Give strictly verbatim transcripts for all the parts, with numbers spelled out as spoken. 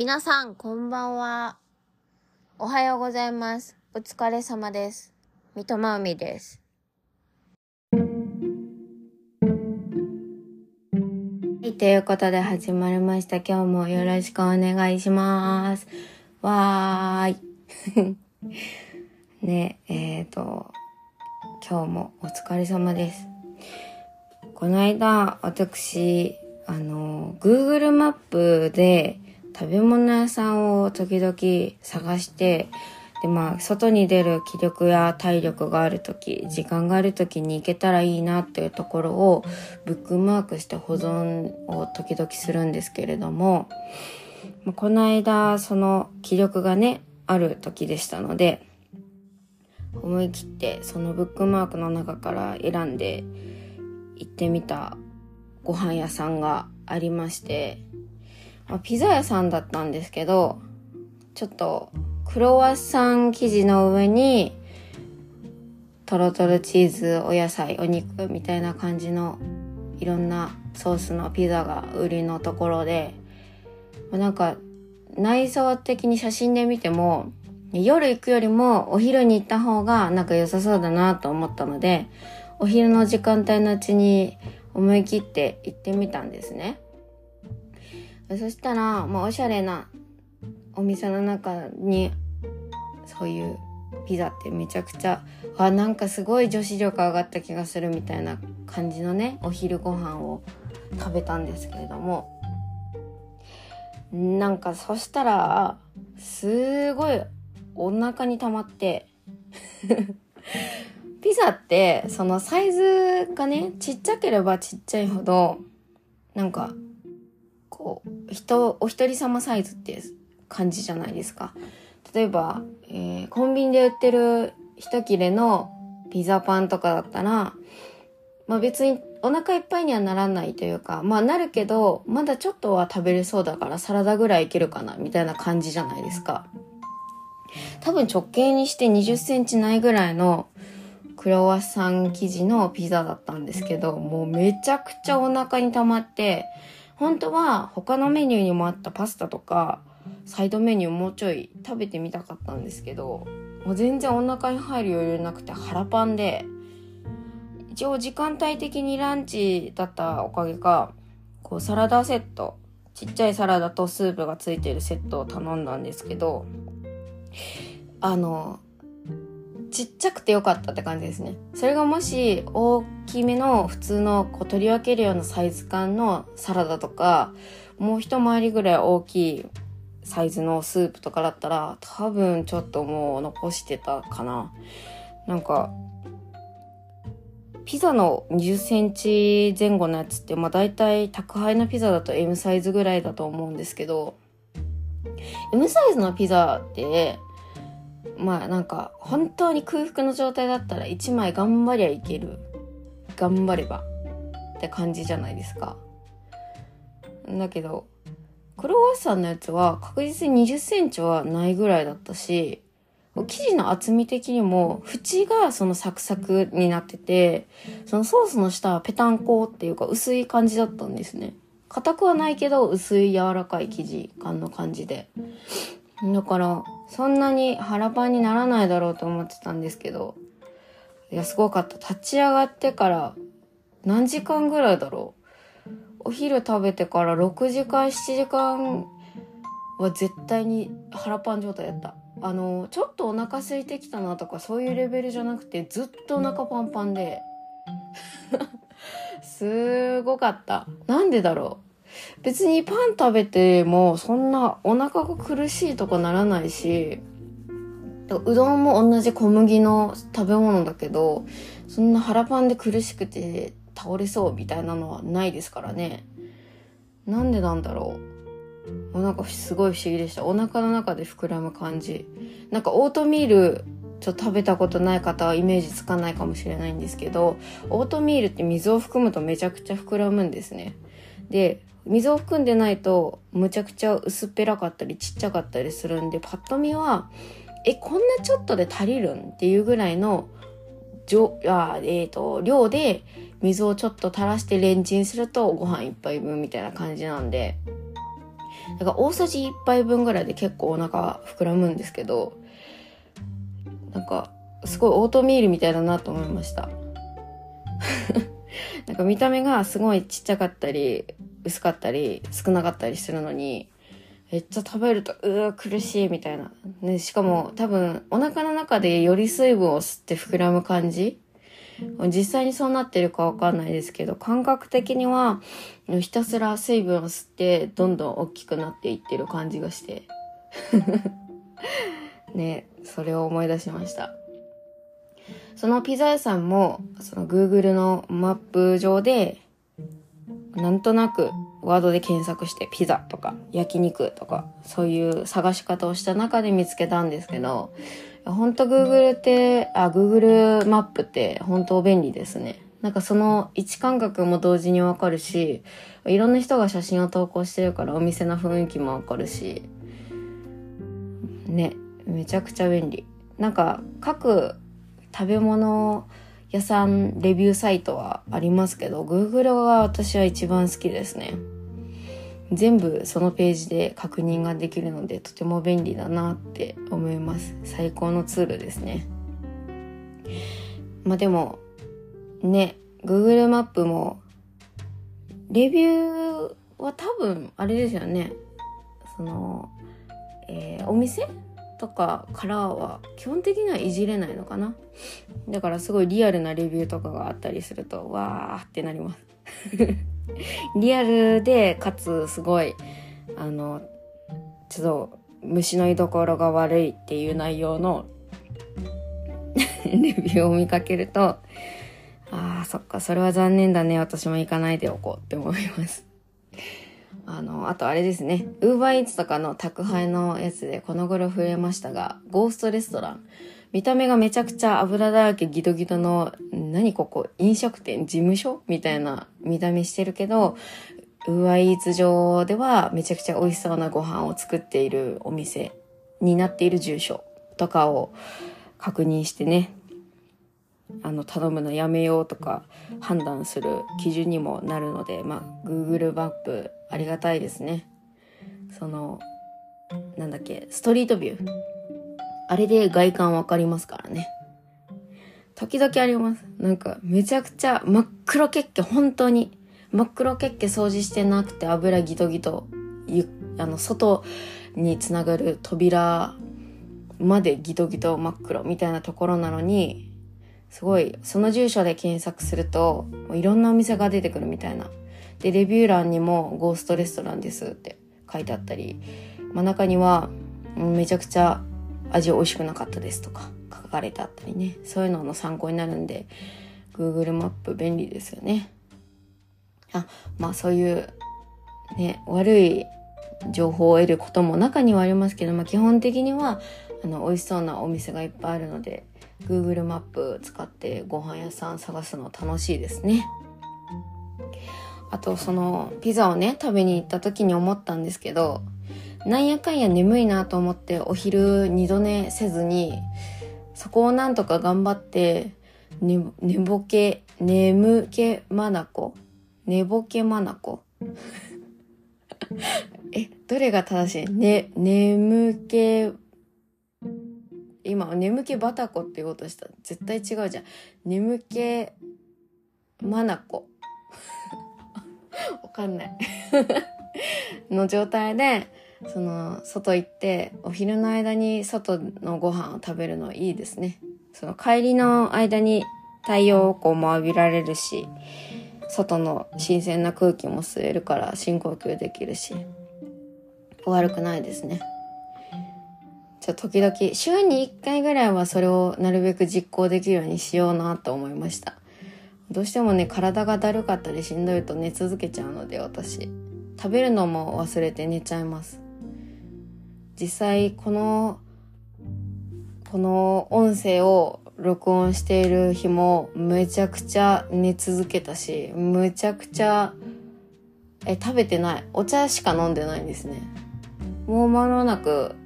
皆さんこんばんは。おはようございます。お疲れ様です。三笘海です。はい、ということで始まりました。今日もよろしくお願いします。わーいねえーと今日もお疲れ様です。この間私あの Google マップで食べ物屋さんを時々探して、で、まあ、外に出る気力や体力があるとき、時間があるときに行けたらいいなっていうところをブックマークして保存を時々するんですけれども、この間、その気力がね、あるときでしたので、思い切ってそのブックマークの中から選んで行ってみたご飯屋さんがありまして、ピザ屋さんだったんですけど、ちょっとクロワッサン生地の上にトロトロチーズ、お野菜、お肉みたいな感じのいろんなソースのピザが売りのところで、なんか内装的に写真で見ても夜行くよりもお昼に行った方がなんか良さそうだなと思ったので、お昼の時間帯のうちに思い切って行ってみたんですね。そしたら、まあ、おしゃれなお店の中にそういうピザってめちゃくちゃ、あ、なんかすごい女子力上がった気がするみたいな感じのね、お昼ご飯を食べたんですけれども、なんかそしたらすごいお腹に溜まってピザってそのサイズがね、ちっちゃければちっちゃいほどなんかこう人お一人様サイズって感じじゃないですか。例えば、えー、コンビニで売ってる一切れのピザパンとかだったら、まあ別にお腹いっぱいにはならないというか、まあなるけどまだちょっとは食べれそうだからサラダぐらいいけるかなみたいな感じじゃないですか。多分直径にしてにじゅっセンチないぐらいのクロワッサン生地のピザだったんですけど、もうめちゃくちゃお腹に溜まって、本当は他のメニューにもあったパスタとかサイドメニューもうちょい食べてみたかったんですけど、もう全然お腹に入る余裕なくて腹パンで、一応時間帯的にランチだったおかげか、こうサラダセット、ちっちゃいサラダとスープがついてるセットを頼んだんですけど、あのちっちゃくてよかったって感じですね。それがもし大きめの普通のこう取り分けるようなサイズ感のサラダとか、もう一回りぐらい大きいサイズのスープとかだったら、多分ちょっともう残してたかな。なんかピザのにじゅっセンチ前後のやつって、まあ大体宅配のピザだと エム サイズぐらいだと思うんですけど、 エム サイズのピザってまあなんか本当に空腹の状態だったらいちまい頑張りゃいける、頑張ればって感じじゃないですか。だけどクロワッサンのやつは確実ににじゅっセンチはないぐらいだったし、生地の厚み的にも縁がそのサクサクになってて、そのソースの下はペタンコっていうか薄い感じだったんですね。硬くはないけど薄い柔らかい生地感の感じで、だからそんなに腹パンにならないだろうと思ってたんですけど、いやすごかった。立ち上がってから何時間ぐらいだろう、お昼食べてからろくじかんしちじかんは絶対に腹パン状態だった。あのちょっとお腹空いてきたなとかそういうレベルじゃなくて、ずっとお腹パンパンですごかった。なんでだろう、別にパン食べてもそんなお腹が苦しいとかならないし、うどんも同じ小麦の食べ物だけど、そんな腹パンで苦しくて倒れそうみたいなのはないですからね。なんでなんだろう、なんかすごい不思議でした。お腹の中で膨らむ感じ、なんかオートミールちょっと食べたことない方はイメージつかないかもしれないんですけど、オートミールって水を含むとめちゃくちゃ膨らむんですね。で水を含んでないとむちゃくちゃ薄っぺらかったりちっちゃかったりするんで、パッと見はえこんなちょっとで足りるんっていうぐらいのじょあ、えー、と量で水をちょっと垂らしてレンチンするとご飯一杯分みたいな感じなんで、だから大さじいっぱいぶんぐらいで結構お腹膨らむんですけど、なんかすごいオートミールみたいだなと思いましたなんか見た目がすごいちっちゃかったり薄かったり少なかったりするのに、めっちゃ食べるとうー苦しいみたいな、ね、しかも多分お腹の中でより水分を吸って膨らむ感じ、実際にそうなってるかわかんないですけど、感覚的にはひたすら水分を吸ってどんどん大きくなっていってる感じがしてね、それを思い出しました。そのピザ屋さんもその Google のマップ上でなんとなくワードで検索してピザとか焼肉とかそういう探し方をした中で見つけたんですけど、本当 Google って、あ、Google マップって本当便利ですね。なんかその位置感覚も同時にわかるし、いろんな人が写真を投稿してるからお店の雰囲気もわかるし、ね、めちゃくちゃ便利。なんか各食べ物屋さんレビューサイトはありますけど、 Google が私は一番好きですね。全部そのページで確認ができるのでとても便利だなって思います。最高のツールですね。まあでもね、 Google マップもレビューは多分あれですよね、その、えー、お店とかからは基本的にはいじれないのかな。だからすごいリアルなレビューとかがあったりするとわーってなりますリアルでかつすごいあのちょっと虫の居所が悪いっていう内容のレビューを見かけると、あーそっか、それは残念だね、私も行かないでおこうって思います。あの、あとあれですね、 Uber Eats とかの宅配のやつでこの頃増えましたが、ゴーストレストラン、見た目がめちゃくちゃ油だらけギトギトの、何ここ飲食店事務所みたいな見た目してるけど、 Uber Eats 上ではめちゃくちゃ美味しそうなご飯を作っているお店になっている住所とかを確認してね、あの頼むのやめようとか判断する基準にもなるので、まあ Google マップありがたいですね。そのなんだっけ、ストリートビュー、あれで外観わかりますからね。時々あります、なんかめちゃくちゃ真っ黒けっけ、本当に真っ黒けっけ、掃除してなくて油ギトギト、あの外につながる扉までギトギト真っ黒みたいなところなのに、すごいその住所で検索するといろんなお店が出てくるみたいな。でレビュー欄にもゴーストレストランですって書いてあったり、まあ、中にはめちゃくちゃ味美味しくなかったですとか書かれてあったりね、そういうのの参考になるんで Google マップ便利ですよね。あ、まあそういうね、悪い情報を得ることも中にはありますけど、まあ、基本的にはあの美味しそうなお店がいっぱいあるので、Google マップ使ってご飯屋さん探すの楽しいですね。あとそのピザをね食べに行った時に思ったんですけど、なんやかんや眠いなと思ってお昼二度寝せずに、そこをなんとか頑張って、ね、寝ぼけ眠けまなこ寝ぼけまなこえ、どれが正しい、ね、眠け今眠気バタコって言おうとした、絶対違うじゃん、眠気マナコわかんないの状態でその外行って、お昼の間に外のご飯を食べるのいいですね。その帰りの間に太陽光も浴びられるし、外の新鮮な空気も吸えるから深呼吸できるし悪くないですね。ちょっと時々週にいっかいぐらいはそれをなるべく実行できるようにしようなと思いました。どうしてもね、体がだるかったりしんどいと寝続けちゃうので、私食べるのも忘れて寝ちゃいます。実際このこの音声を録音している日もめちゃくちゃ寝続けたし、むちゃくちゃえ食べてない、お茶しか飲んでないんですね。もう間もなく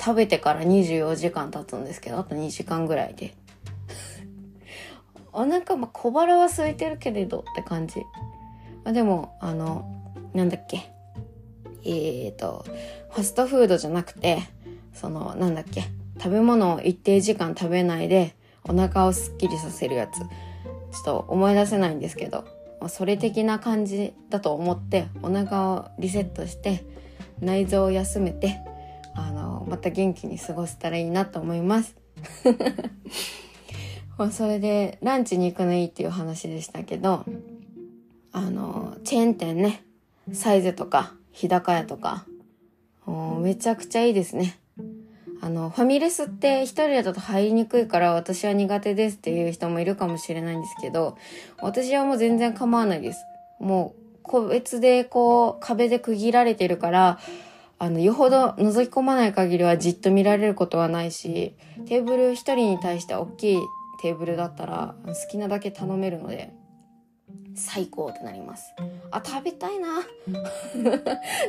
食べてからにじゅうよじかん経つんですけど、あとにじかんぐらいであ、なんかまあ小腹は空いてるけれどって感じ。まあ、でもあのなんだっけ、えーと、ファストフードじゃなくて、その、なんだっけ、食べ物を一定時間食べないでお腹をすっきりさせるやつ。ちょっと思い出せないんですけど、それ的な感じだと思ってお腹をリセットして内臓を休めて、あのまた元気に過ごせたらいいなと思いますそれでランチに行くのいいっていう話でしたけど、あのチェーン店ね、サイゼとか日高屋とかめちゃくちゃいいですね。あのファミレスって一人だと入りにくいから私は苦手ですっていう人もいるかもしれないんですけど、私はもう全然構わないです。もう個別でこう壁で区切られてるから、あのよほど覗き込まない限りはじっと見られることはないし、テーブル一人に対して大きいテーブルだったら好きなだけ頼めるので最高ってなります。あ、食べたいな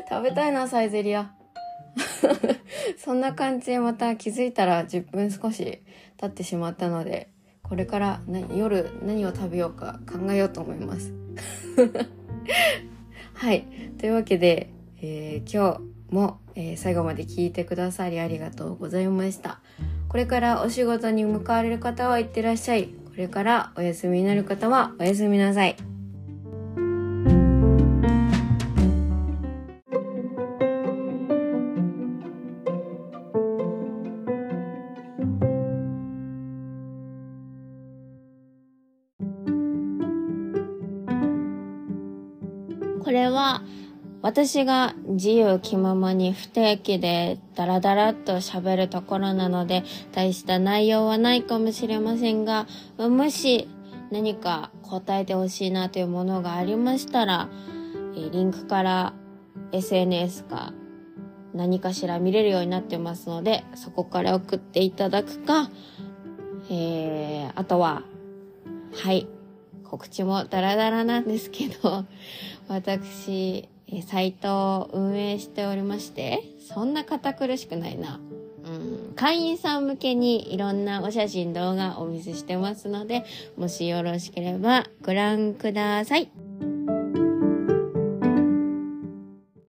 食べたいなサイゼリアそんな感じで、また気づいたらじゅっぷん少し経ってしまったので、これから何夜何を食べようか考えようと思いますはい、というわけで、えー、今日も、えー、最後まで聞いてくださりありがとうございました。これからお仕事に向かわれる方はいってらっしゃい、これからお休みになる方はおやすみなさい。これは私が自由気ままに不定期でダラダラっと喋るところなので、大した内容はないかもしれませんが、もし何か答えてほしいなというものがありましたら、リンクから エスエヌエス か何かしら見れるようになってますので、そこから送っていただくか、えー、あとは、はい。告知もダラダラなんですけど、私サイトを運営しておりまして、そんな堅苦しくないな、うん、会員さん向けにいろんなお写真動画お見せしてますので、もしよろしければご覧ください。